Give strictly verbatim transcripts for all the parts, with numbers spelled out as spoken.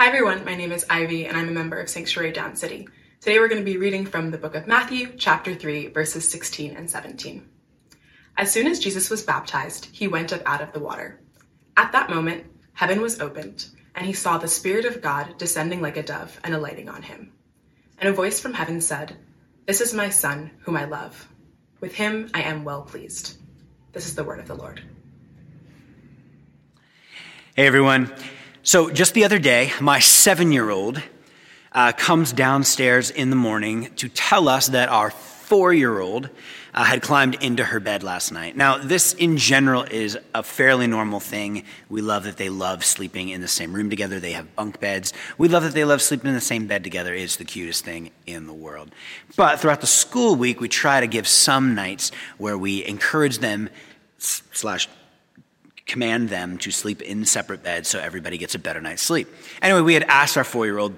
Hi everyone, my name is Ivy and I'm a member of Sanctuary Down City. Today we're going to be reading from the book of Matthew, chapter three, verses sixteen and seventeen. As soon as Jesus was baptized, he went up out of the water. At that moment, heaven was opened, and he saw the Spirit of God descending like a dove and alighting on him. And a voice from heaven said, "This is my Son, whom I love. With him I am well pleased." This is the word of the Lord. Hey everyone. So just the other day, my seven-year-old uh, comes downstairs in the morning to tell us that our four-year-old uh, had climbed into her bed last night. Now, this in general is a fairly normal thing. We love that they love sleeping in the same room together. They have bunk beds. We love that they love sleeping in the same bed together. It's the cutest thing in the world. But throughout the school week, we try to give some nights where we encourage them slash command them to sleep in separate beds so everybody gets a better night's sleep. Anyway, we had asked our four-year-old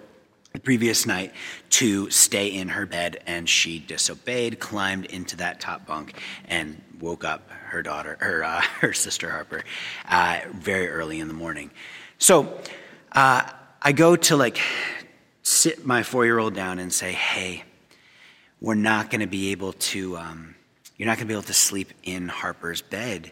the previous night to stay in her bed, and she disobeyed, climbed into that top bunk, and woke up her daughter, her uh, her sister Harper, uh, very early in the morning. So uh, I go to like sit my four-year-old down and say, "Hey, we're not going to be able to. Um, you're not going to be able to sleep in Harper's bed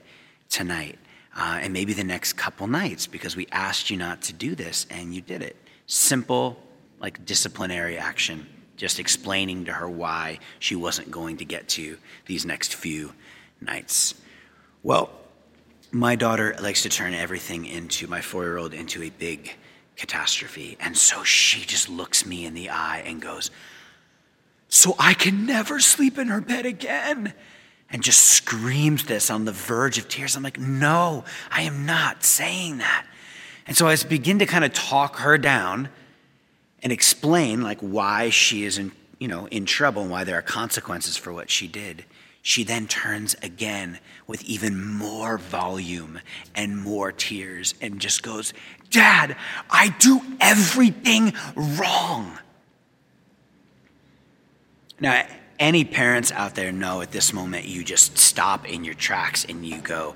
tonight." Uh, and maybe the next couple nights, because we asked you not to do this, and you did it. Simple, like disciplinary action, just explaining to her why she wasn't going to get to these next few nights. Well, my daughter likes to turn everything into, my four-year-old, into a big catastrophe. And so she just looks me in the eye and goes, "So I can never sleep in her bed again?" And just screams this on the verge of tears. I'm like, "No, I am not saying that." And so I begin to kind of talk her down and explain like why she is in, you know, in trouble and why there are consequences for what she did. She then turns again with even more volume and more tears and just goes, "Dad, I do everything wrong." Now, any parents out there know at this moment you just stop in your tracks and you go,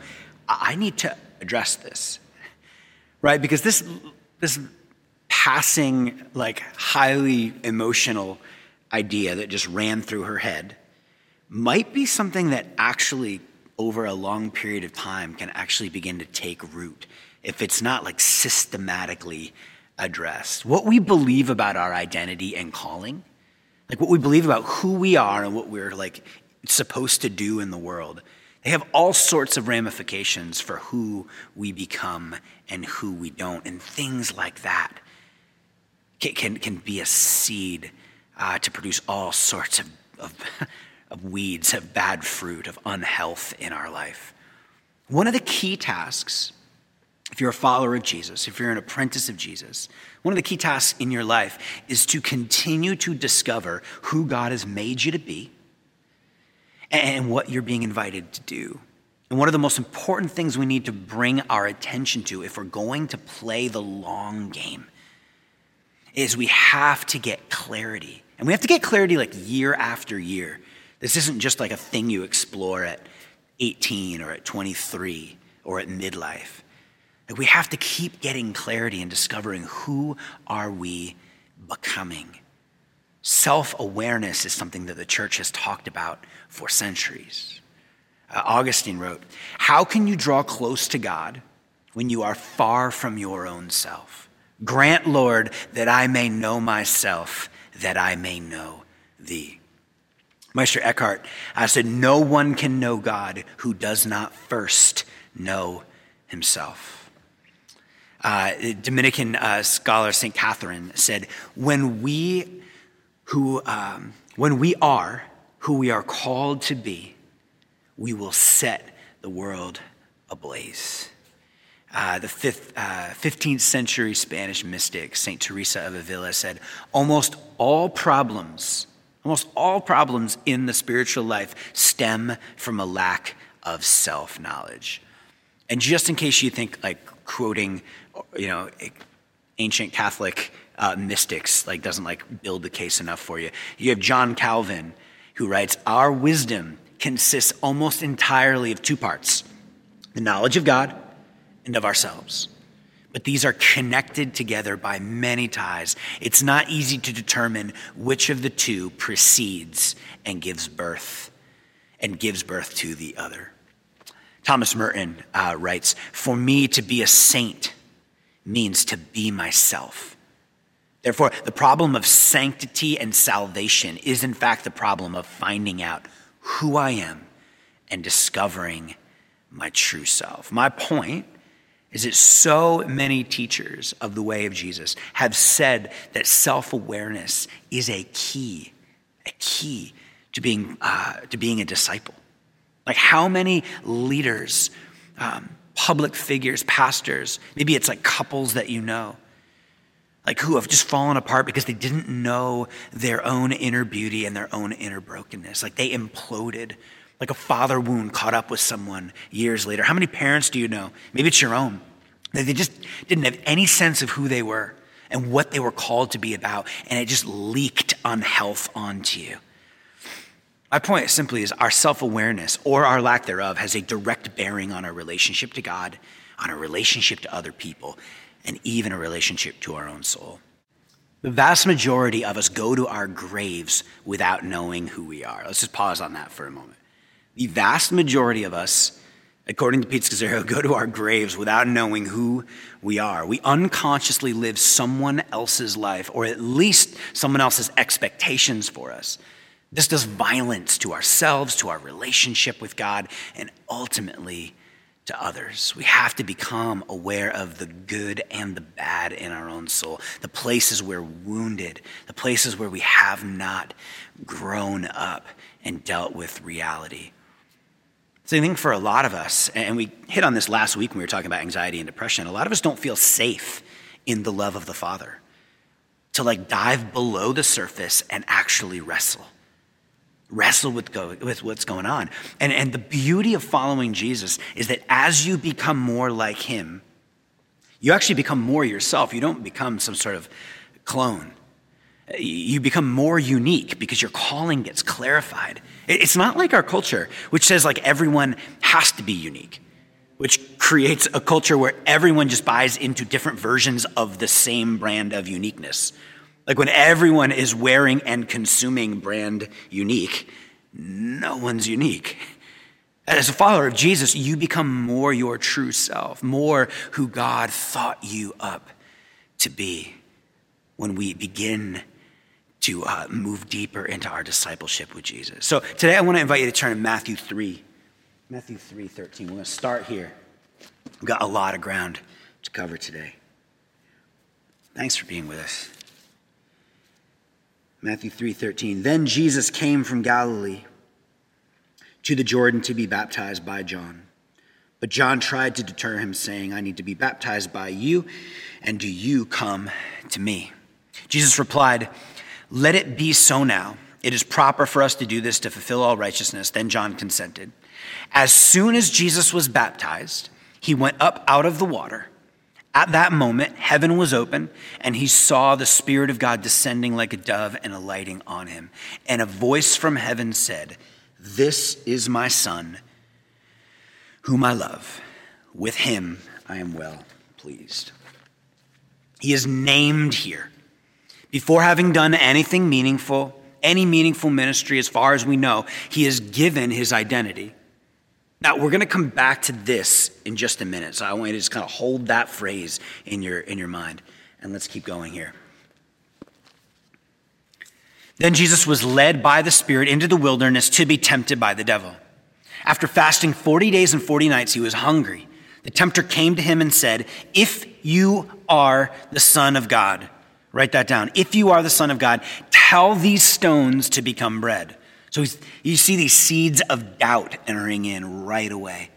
I need to address this, right? Because this this passing, like highly emotional idea that just ran through her head might be something that actually over a long period of time can actually begin to take root if it's not like systematically addressed. What we believe about our identity and calling, like what we believe about who we are and what we're like supposed to do in the world, they have all sorts of ramifications for who we become and who we don't. And things like that can can, can be a seed uh, to produce all sorts of, of, of weeds, of bad fruit, of unhealth in our life. One of the key tasks, if you're a follower of Jesus, if you're an apprentice of Jesus, one of the key tasks in your life is to continue to discover who God has made you to be and what you're being invited to do. And one of the most important things we need to bring our attention to if we're going to play the long game is we have to get clarity. And we have to get clarity like year after year. This isn't just like a thing you explore at eighteen or at twenty-three or at midlife. We have to keep getting clarity and discovering who are we becoming. Self-awareness is something that the church has talked about for centuries. Uh, Augustine wrote, "How can you draw close to God when you are far from your own self? Grant, Lord, that I may know myself, that I may know thee." Meister Eckhart uh, said, "No one can know God who does not first know himself." Uh, Dominican uh, scholar Saint Catherine said, "When we, who, um, when we are who we are called to be, we will set the world ablaze." Uh, the fifth, uh, fifteenth century Spanish mystic Saint Teresa of Avila said, "Almost all problems, almost all problems in the spiritual life stem from a lack of self-knowledge." And just in case you think like quoting, you know, ancient Catholic uh, mystics like doesn't like build the case enough for you, you have John Calvin, who writes, "Our wisdom consists almost entirely of two parts: the knowledge of God and of ourselves. But these are connected together by many ties. It's not easy to determine which of the two precedes and gives birth, and gives birth to the other. Thomas Merton uh, writes, "For me to be a saint means to be myself. Therefore, the problem of sanctity and salvation is in fact the problem of finding out who I am and discovering my true self." My point is that so many teachers of the way of Jesus have said that self-awareness is a key, a key to being uh, to being a disciple. Like how many leaders, um, public figures, pastors, maybe it's like couples that you know, like who have just fallen apart because they didn't know their own inner beauty and their own inner brokenness. Like they imploded. Like a father wound caught up with someone years later. How many parents do you know? Maybe it's your own. They just didn't have any sense of who they were and what they were called to be about, and it just leaked unhealth onto you. My point simply is our self-awareness, or our lack thereof, has a direct bearing on our relationship to God, on our relationship to other people, and even a relationship to our own soul. The vast majority of us go to our graves without knowing who we are. Let's just pause on that for a moment. The vast majority of us, according to Pete Scazzaro, go to our graves without knowing who we are. We unconsciously live someone else's life, or at least someone else's expectations for us. This does violence to ourselves, to our relationship with God, and ultimately to others. We have to become aware of the good and the bad in our own soul, the places we're wounded, the places where we have not grown up and dealt with reality. So I think for a lot of us, and we hit on this last week when we were talking about anxiety and depression, a lot of us don't feel safe in the love of the Father to like dive below the surface and actually wrestle, wrestle with, go, with what's going on. And, and the beauty of following Jesus is that as you become more like him, you actually become more yourself. You don't become some sort of clone. You become more unique because your calling gets clarified. It's not like our culture, which says like everyone has to be unique, which creates a culture where everyone just buys into different versions of the same brand of uniqueness. Like when everyone is wearing and consuming brand unique, no one's unique. As a follower of Jesus, you become more your true self, more who God thought you up to be when we begin to uh, move deeper into our discipleship with Jesus. So today I want to invite you to turn to Matthew three. Matthew three thirteen. We're going to start here. We've got a lot of ground to cover today. Thanks for being with us. Matthew three thirteen. Then Jesus came from Galilee to the Jordan to be baptized by John. But John tried to deter him, saying, "I need to be baptized by you, and do you come to me?" Jesus replied, "Let it be so now. It is proper for us to do this to fulfill all righteousness." Then John consented. As soon as Jesus was baptized, he went up out of the water. At that moment, heaven was open, and he saw the Spirit of God descending like a dove and alighting on him. And a voice from heaven said, "This is my Son, whom I love. With him I am well pleased." He is named here. Before having done anything meaningful, any meaningful ministry, as far as we know, he is given his identity. Now, we're going to come back to this in just a minute, so I want you to just kind of hold that phrase in your, in your mind, and let's keep going here. Then Jesus was led by the Spirit into the wilderness to be tempted by the devil. After fasting forty days and forty nights, he was hungry. The tempter came to him and said, "If you are the Son of God," write that down. If you are the Son of God, tell these stones to become bread. So you see these seeds of doubt entering in right away.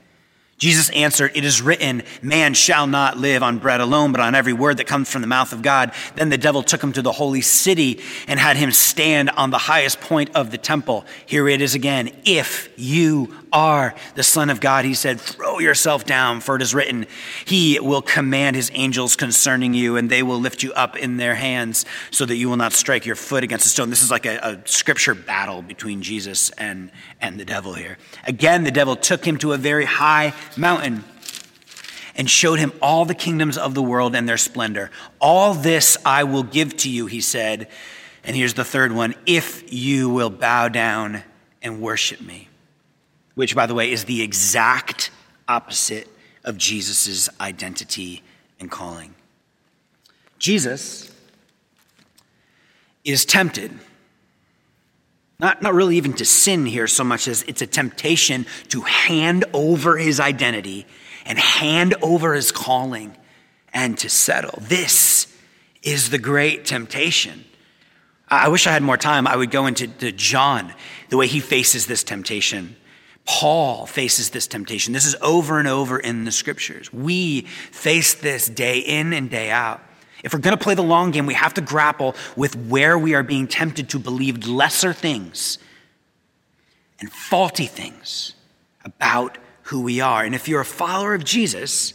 Jesus answered, "It is written, man shall not live on bread alone, but on every word that comes from the mouth of God." Then the devil took him to the holy city and had him stand on the highest point of the temple. Here it is again. "If you are the Son of God," he said, "throw yourself down, for it is written, he will command his angels concerning you, and they will lift you up in their hands so that you will not strike your foot against a stone." This is like a, a scripture battle between Jesus and, and the devil here. Again, the devil took him to a very high mountain and showed him all the kingdoms of the world and their splendor. All this I will give to you, he said. And here's the third one, if you will bow down and worship me, which, by the way, is the exact opposite of Jesus's identity and calling. Jesus is tempted. Not, not really even to sin here so much as it's a temptation to hand over his identity and hand over his calling and to settle. This is the great temptation. I wish I had more time. I would go into to John, the way he faces this temptation. Paul faces this temptation. This is over and over in the scriptures. We face this day in and day out. If we're going to play the long game, we have to grapple with where we are being tempted to believe lesser things and faulty things about who we are. And if you're a follower of Jesus,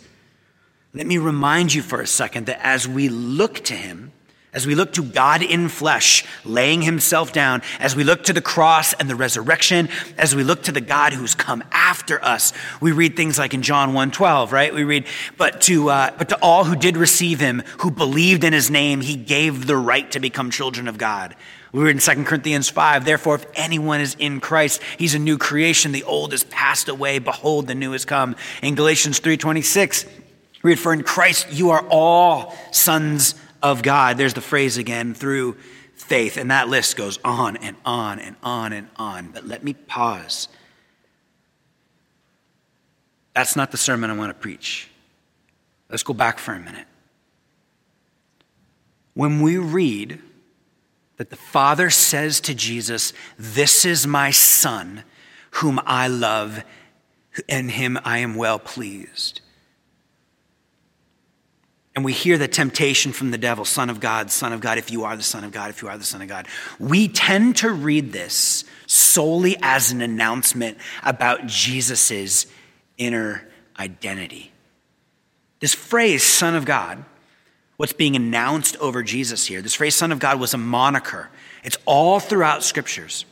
let me remind you for a second that as we look to him, as we look to God in flesh, laying himself down, as we look to the cross and the resurrection, as we look to the God who's come after us, we read things like in John one twelve, right? We read, but to uh, but to all who did receive him, who believed in his name, he gave the right to become children of God. We read in Second Corinthians five, therefore, if anyone is in Christ, he's a new creation. The old is passed away. Behold, the new has come. In Galatians three twenty-six, we read, for in Christ you are all sons of of God. There's the phrase again, through faith. And that list goes on and on and on and on. But let me pause. That's not the sermon I want to preach. Let's go back for a minute. When we read that the Father says to Jesus, this is my Son whom I love, in him I am well pleased. And we hear the temptation from the devil, Son of God, Son of God, if you are the Son of God, if you are the Son of God. We tend to read this solely as an announcement about Jesus's inner identity. This phrase, Son of God, what's being announced over Jesus here, this phrase, Son of God, was a moniker. It's all throughout scriptures.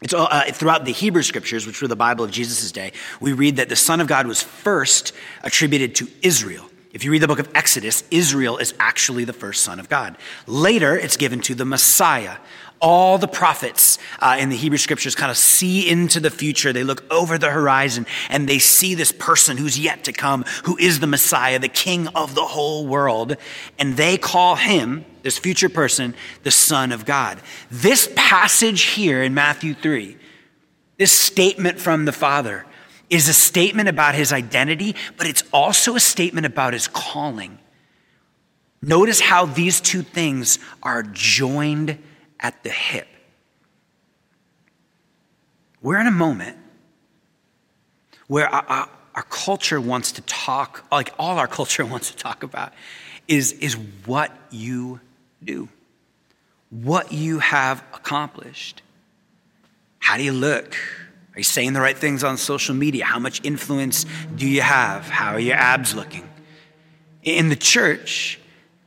It's all, uh, throughout the Hebrew scriptures, which were the Bible of Jesus's day, we read that the Son of God was first attributed to Israel. If you read the book of Exodus, Israel is actually the first son of God. Later, it's given to the Messiah. All the prophets uh, in the Hebrew scriptures kind of see into the future. They look over the horizon and they see this person who's yet to come, who is the Messiah, the king of the whole world. And they call him, this future person, the Son of God. This passage here in Matthew three, this statement from the Father, is a statement about his identity, but it's also a statement about his calling. Notice how these two things are joined at the hip. We're in a moment where our, our, our culture wants to talk, like all our culture wants to talk about, is, is what you do, what you have accomplished. How do you look? Are you saying the right things on social media? How much influence do you have? How are your abs looking? In the church,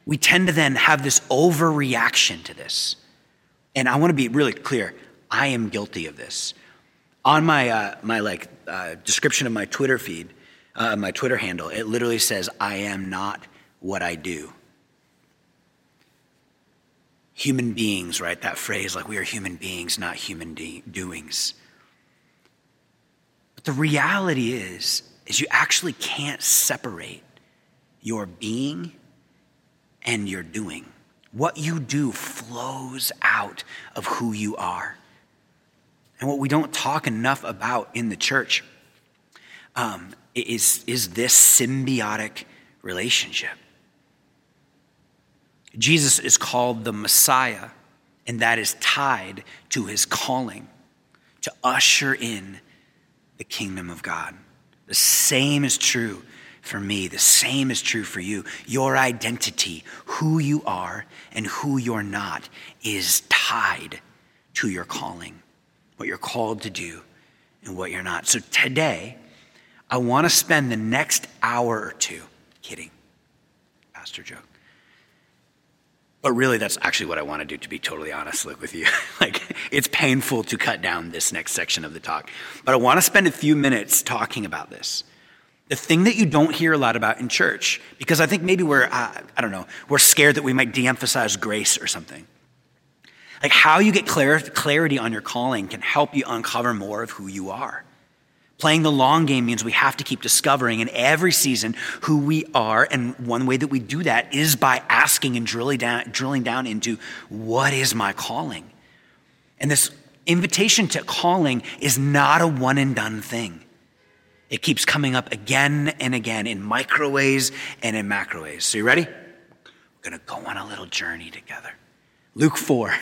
we tend to then have this overreaction to this. And I want to be really clear. I am guilty of this. On my uh, my like uh, description of my Twitter feed, uh, my Twitter handle, it literally says, I am not what I do. Human beings, right? That phrase, like we are human beings, not human de- doings. The reality is, is you actually can't separate your being and your doing. What you do flows out of who you are. And what we don't talk enough about in the church um, is, is this symbiotic relationship. Jesus is called the Messiah, and that is tied to his calling to usher in the kingdom of God. The same is true for me. The same is true for you. Your identity, who you are and who you're not, is tied to your calling, what you're called to do and what you're not. So today, I want to spend the next hour or two, kidding, pastor joke. But really, that's actually what I want to do, to be totally honest with you. Like, it's painful to cut down this next section of the talk. But I want to spend a few minutes talking about this. The thing that you don't hear a lot about in church, because I think maybe we're, uh, I don't know, we're scared that we might de-emphasize grace or something. Like how you get clarity on your calling can help you uncover more of who you are. Playing the long game means we have to keep discovering in every season who we are, and one way that we do that is by asking and drilling down, drilling down into what is my calling? And this invitation to calling is not a one and done thing. It keeps coming up again and again in micro ways and in macro ways. So you ready? We're going to go on a little journey together. Luke four.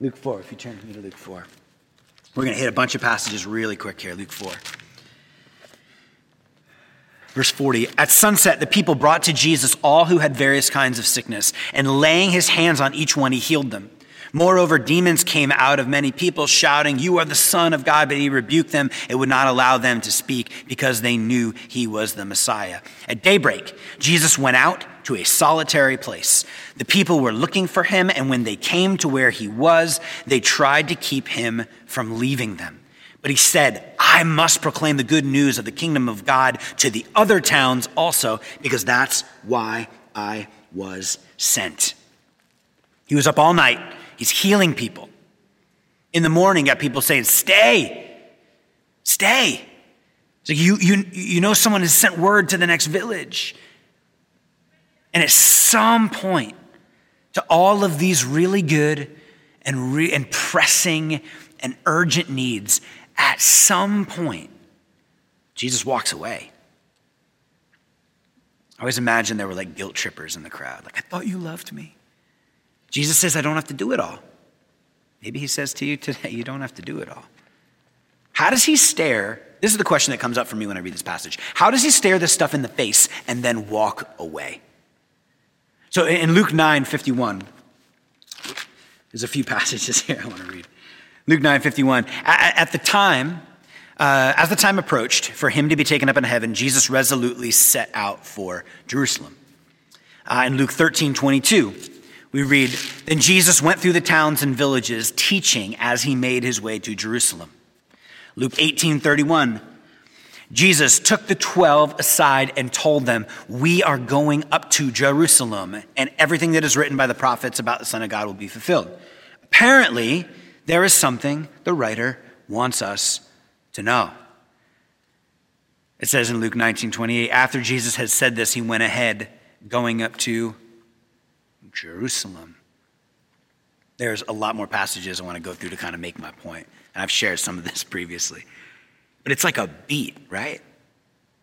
Luke four, if you turn to me to Luke four. We're going to hit a bunch of passages really quick here. Luke four. Verse forty, at sunset, the people brought to Jesus all who had various kinds of sickness, and laying his hands on each one, he healed them. Moreover, demons came out of many people shouting, "You are the Son of God," but he rebuked them and would not allow them to speak because they knew he was the Messiah. At daybreak, Jesus went out to a solitary place. The people were looking for him, and when they came to where he was, they tried to keep him from leaving them. But he said, "I must proclaim the good news of the kingdom of God to the other towns also, because that's why I was sent." He was up all night. He's healing people. In the morning, got people saying, "Stay, stay." So you, you, you know someone has sent word to the next village. And at some point, to all of these really good and, re- and pressing and urgent needs, at some point, Jesus walks away. I always imagine there were like guilt trippers in the crowd. Like, "I thought you loved me." Jesus says, "I don't have to do it all." Maybe he says to you today, you don't have to do it all. How does he stare? This is the question that comes up for me when I read this passage. How does he stare this stuff in the face and then walk away? So in Luke nine fifty-one, there's a few passages here I want to read. Luke nine fifty-one, at the time, uh, as the time approached for him to be taken up into heaven, Jesus resolutely set out for Jerusalem. Uh, in Luke thirteen twenty-two, we read, "Then Jesus went through the towns and villages, teaching as he made his way to Jerusalem." Luke eighteen thirty-one, Jesus took the twelve aside and told them, "We are going up to Jerusalem, and everything that is written by the prophets about the Son of God will be fulfilled." Apparently, there is something the writer wants us to know. It says in Luke nineteen twenty-eight, after Jesus had said this, he went ahead, going up to Jerusalem. There's a lot more passages I want to go through to kind of make my point, and I've shared some of this previously. But it's like a beat, right? It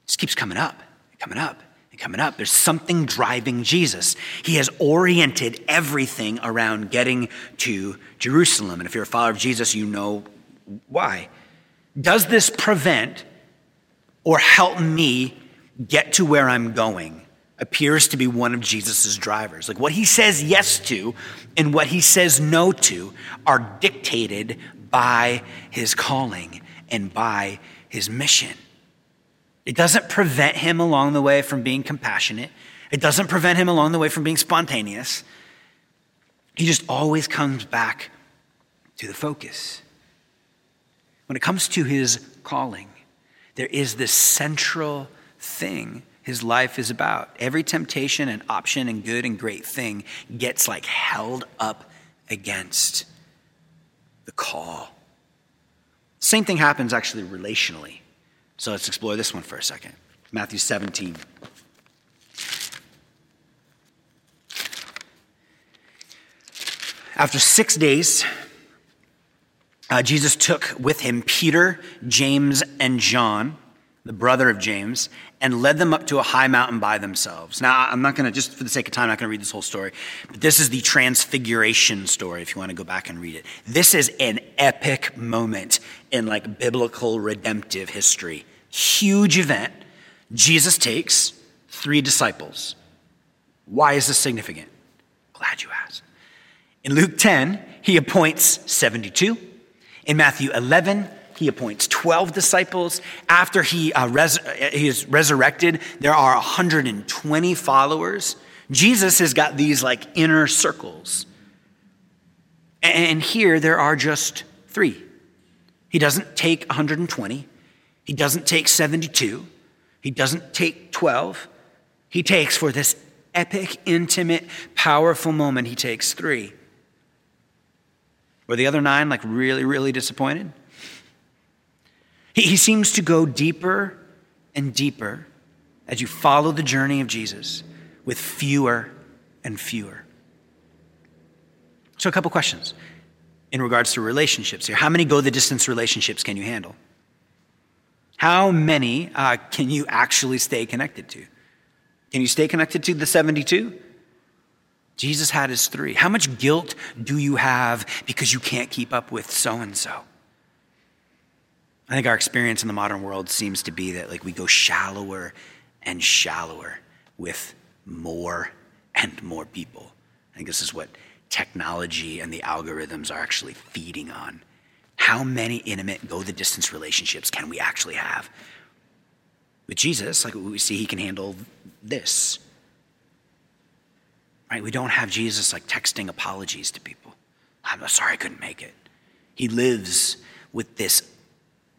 just keeps coming up, and coming up, and coming up. There's something driving Jesus. He has oriented everything around getting to Jerusalem. And if you're a follower of Jesus, you know why. Does this prevent or help me get to where I'm going? Appears to be one of Jesus's drivers. Like what he says yes to and what he says no to are dictated by his calling and by his mission. It doesn't prevent him along the way from being compassionate. It doesn't prevent him along the way from being spontaneous. He just always comes back to the focus. When it comes to his calling, there is this central thing his life is about. Every temptation and option and good and great thing gets like held up against the call. Same thing happens actually relationally. So let's explore this one for a second. Matthew seventeen. After six days, uh, Jesus took with him Peter, James, and John, the brother of James, and led them up to a high mountain by themselves. Now, I'm not going to, just for the sake of time, I'm not going to read this whole story, but this is the transfiguration story, if you want to go back and read it. This is an epic moment in like biblical redemptive history. Huge event. Jesus takes three disciples. Why is this significant? Glad you asked. In Luke ten, he appoints seventy-two. In Matthew eleven, he appoints twelve disciples. After he, uh, res- he is resurrected, there are one hundred twenty followers. Jesus has got these like inner circles. And here there are just three. He doesn't take one hundred twenty. He doesn't take seventy-two. He doesn't take twelve. He takes, for this epic, intimate, powerful moment, he takes three. Were the other nine like really, really disappointed? He, he seems to go deeper and deeper as you follow the journey of Jesus with fewer and fewer. So a couple questions in regards to relationships here. How many go-the-distance relationships can you handle? How many uh, can you actually stay connected to? Can you stay connected to the seventy-two? Jesus had his three. How much guilt do you have because you can't keep up with so-and-so? I think our experience in the modern world seems to be that like we go shallower and shallower with more and more people. I think this is what technology and the algorithms are actually feeding on. How many intimate go-the-distance relationships can we actually have? With Jesus, like we see, he can handle this. Right? We don't have Jesus like texting apologies to people. I'm sorry I couldn't make it. He lives with this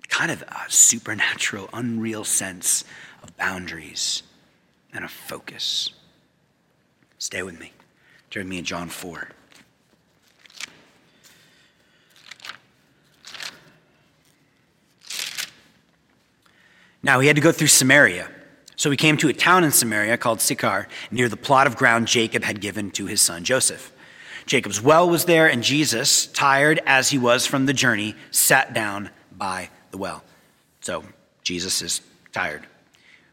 kind of a supernatural, unreal sense of boundaries and of focus. Stay with me. Turn me in John four. Now he had to go through Samaria. So he came to a town in Samaria called Sychar, near the plot of ground Jacob had given to his son Joseph. Jacob's well was there, and Jesus, tired as he was from the journey, sat down by the well. So Jesus is tired.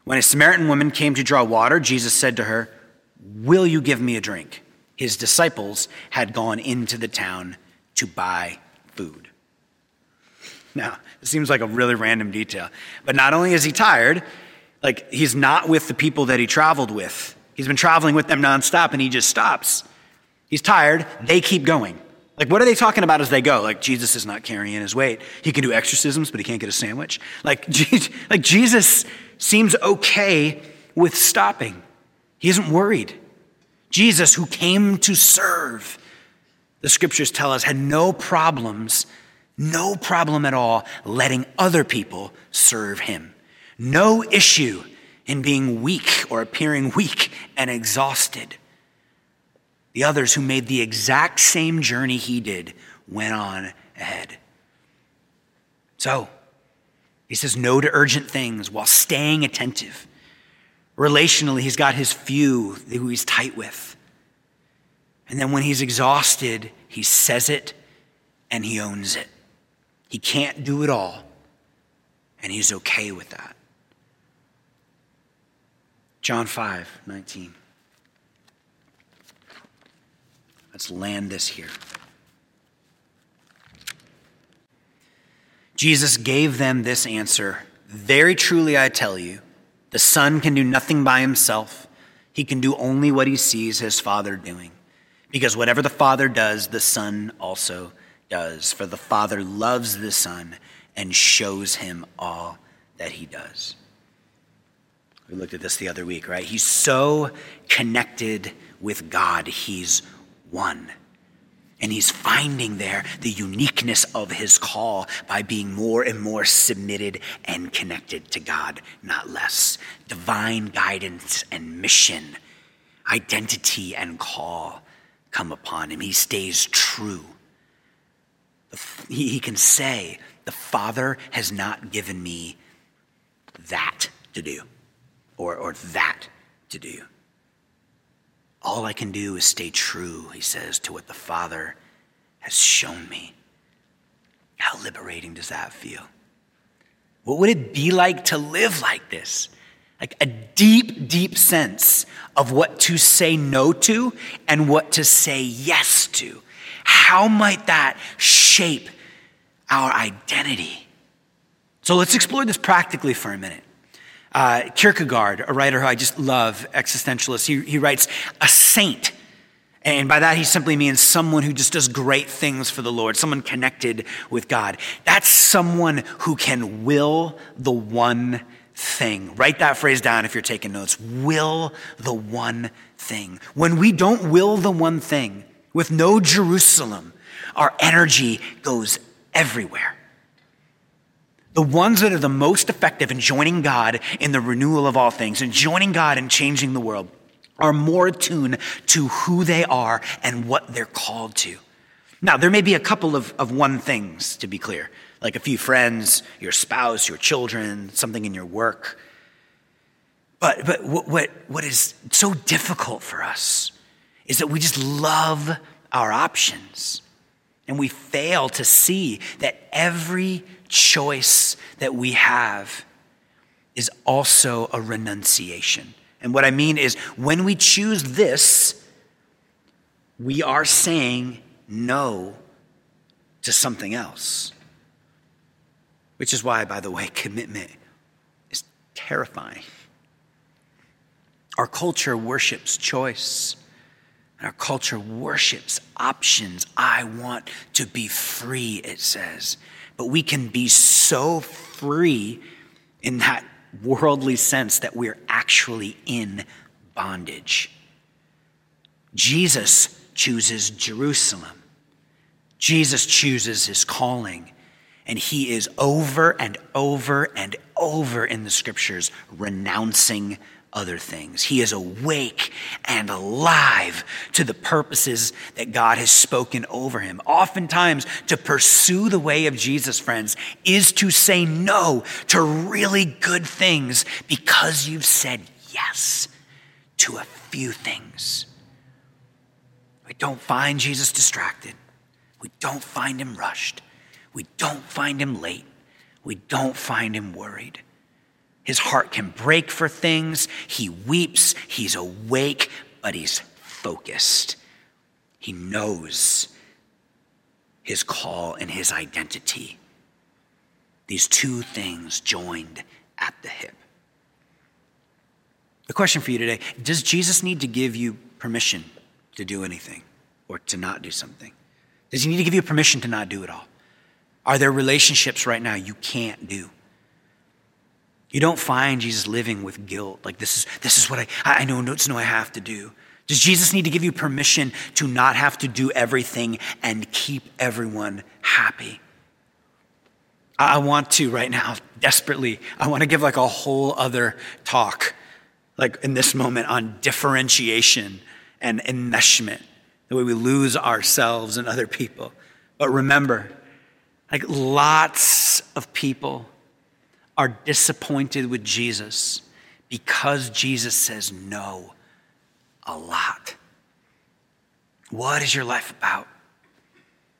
When a Samaritan woman came to draw water, Jesus said to her, "Will you give me a drink?" His disciples had gone into the town to buy food. Now, it seems like a really random detail, but not only is he tired, like he's not with the people that he traveled with. He's been traveling with them nonstop and he just stops. He's tired. They keep going. Like, what are they talking about as they go? Like, Jesus is not carrying his weight. He can do exorcisms, but he can't get a sandwich. Like, like Jesus seems okay with stopping. He isn't worried. Jesus, who came to serve, the scriptures tell us, had no problems, no problem at all letting other people serve him. No issue in being weak or appearing weak and exhausted. The others who made the exact same journey he did went on ahead. So he says no to urgent things while staying attentive. Relationally, he's got his few who he's tight with. And then when he's exhausted, he says it and he owns it. He can't do it all, and he's okay with that. John five nineteen. Let's land this here. Jesus gave them this answer. "Very truly I tell you, the Son can do nothing by himself. He can do only what he sees his Father doing. Because whatever the Father does, the Son also does. For the Father loves the Son and shows him all that he does." We looked at this the other week, right? He's so connected with God. He's one. And he's finding there the uniqueness of his call by being more and more submitted and connected to God, not less. Divine guidance and mission, identity and call come upon him. He stays true. He can say, "The Father has not given me that to do or, or that to do. All I can do is stay true," he says, "to what the Father has shown me." How liberating does that feel? What would it be like to live like this? Like a deep, deep sense of what to say no to and what to say yes to. How might that shape our identity? So let's explore this practically for a minute. Uh, Kierkegaard, a writer who I just love, existentialist, he, he writes, "A saint," and by that he simply means someone who just does great things for the Lord, someone connected with God. That's someone who can will the one thing. Write that phrase down if you're taking notes. Will the one thing. When we don't will the one thing, with no Jerusalem, our energy goes everywhere. The ones that are the most effective in joining God in the renewal of all things and joining God in changing the world are more attuned to who they are and what they're called to. Now, there may be a couple of, of one things, to be clear, like a few friends, your spouse, your children, something in your work. But, but what, what, what is so difficult for us is that we just love our options and we fail to see that every choice that we have is also a renunciation. And what I mean is, when we choose this, we are saying no to something else. Which is why, by the way, commitment is terrifying. Our culture worships choice. And our culture worships options. I want to be free, it says. But we can be so free in that worldly sense that we're actually in bondage. Jesus chooses Jerusalem. Jesus chooses his calling. And he is over and over and over in the scriptures renouncing other things. He is awake and alive to the purposes that God has spoken over him. Oftentimes, to pursue the way of Jesus, friends, is to say no to really good things because you've said yes to a few things. We don't find Jesus distracted. We don't find him rushed. We don't find him late. We don't find him worried. His heart can break for things. He weeps. He's awake, but he's focused. He knows his call and his identity. These two things joined at the hip. The question for you today, does Jesus need to give you permission to do anything or to not do something? Does he need to give you permission to not do it all? Are there relationships right now you can't do? You don't find Jesus living with guilt. Like this is this is what I I know it's no I have to do. Does Jesus need to give you permission to not have to do everything and keep everyone happy? I want to right now desperately. I want to give like a whole other talk, like in this moment, on differentiation and enmeshment, the way we lose ourselves and other people. But remember, like lots of people are disappointed with Jesus because Jesus says no a lot. What is your life about?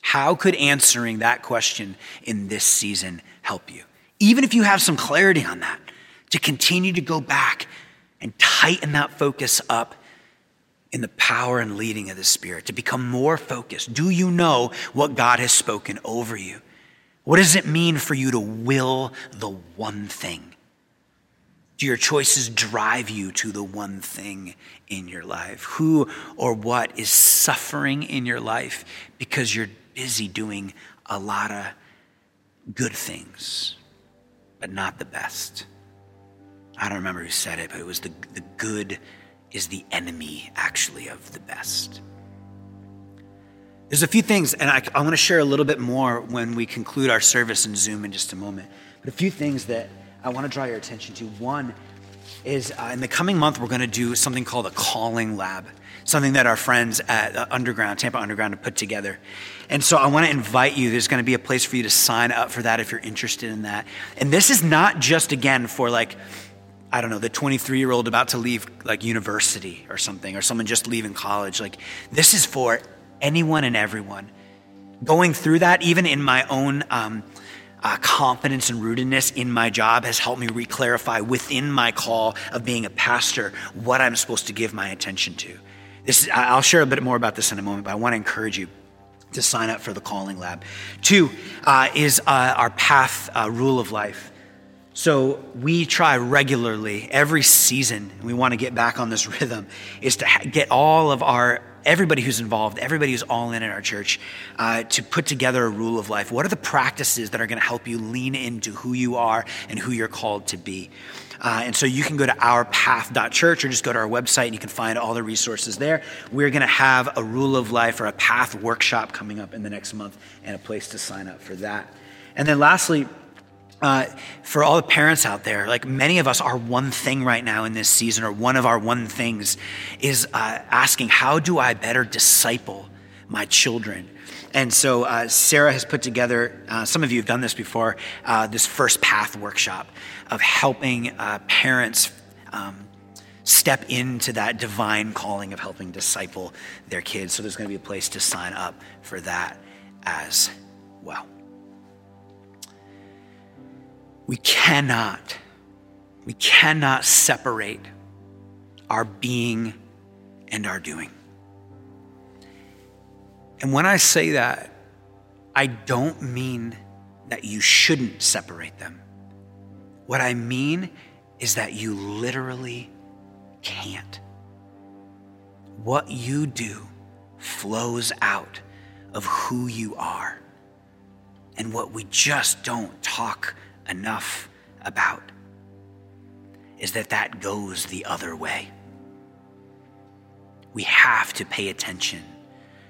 How could answering that question in this season help you? Even if you have some clarity on that, to continue to go back and tighten that focus up in the power and leading of the Spirit, to become more focused. Do you know what God has spoken over you? What does it mean for you to will the one thing? Do your choices drive you to the one thing in your life? Who or what is suffering in your life because you're busy doing a lot of good things, but not the best? I don't remember who said it, but it was the, the good is the enemy, actually, of the best. There's a few things, and I, I want to share a little bit more when we conclude our service in Zoom in just a moment. But a few things that I want to draw your attention to. One is uh, in the coming month, we're going to do something called a calling lab, something that our friends at uh, Underground, Tampa Underground, have put together. And so I want to invite you. There's going to be a place for you to sign up for that if you're interested in that. And this is not just, again, for like, I don't know, the twenty-three-year-old about to leave like university or something, or someone just leaving college. Like this is for anyone and everyone. Going through that, even in my own um, uh, confidence and rootedness in my job, has helped me reclarify within my call of being a pastor what I'm supposed to give my attention to. This is, I'll share a bit more about this in a moment, but I want to encourage you to sign up for the Calling Lab. Two uh, is uh, our Path uh, Rule of Life. So we try regularly, every season, and we want to get back on this rhythm, is to get all of our, everybody who's involved, everybody who's all in at our church, uh, to put together a rule of life. What are the practices that are going to help you lean into who you are and who you're called to be? Uh, and so you can go to our path dot church or just go to our website and you can find all the resources there. We're going to have a rule of life or a path workshop coming up in the next month and a place to sign up for that. And then lastly, Uh, for all the parents out there, like many of us are one thing right now in this season, or one of our one things is uh, asking, how do I better disciple my children? And so uh, Sarah has put together, uh, some of you have done this before, uh, this First Path workshop of helping uh, parents um, step into that divine calling of helping disciple their kids. So there's going to be a place to sign up for that as well. We cannot, we cannot separate our being and our doing. And when I say that, I don't mean that you shouldn't separate them. What I mean is that you literally can't. What you do flows out of who you are, and what we just don't talk about enough about is that that goes the other way. We have to pay attention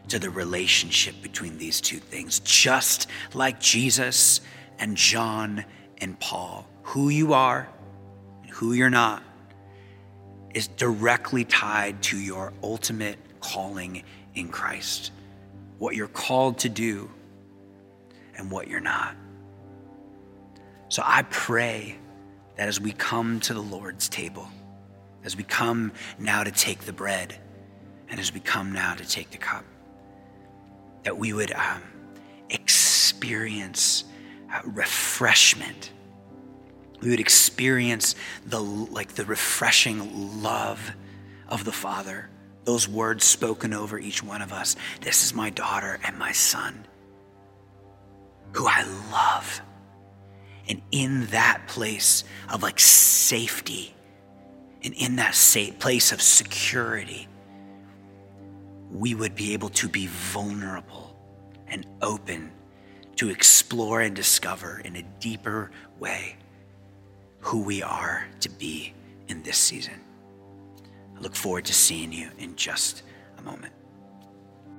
to the relationship between these two things, just like Jesus and John and Paul. Who you are and who you're not is directly tied to your ultimate calling in Christ, what you're called to do and what you're not. So I pray that as we come to the Lord's table, as we come now to take the bread, and as we come now to take the cup, that we would um, experience uh, refreshment. We would experience the like the refreshing love of the Father, those words spoken over each one of us. This is my daughter and my son, who I love. And in that place of like safety, and in that safe place of security, we would be able to be vulnerable and open to explore and discover in a deeper way who we are to be in this season. I look forward to seeing you in just a moment.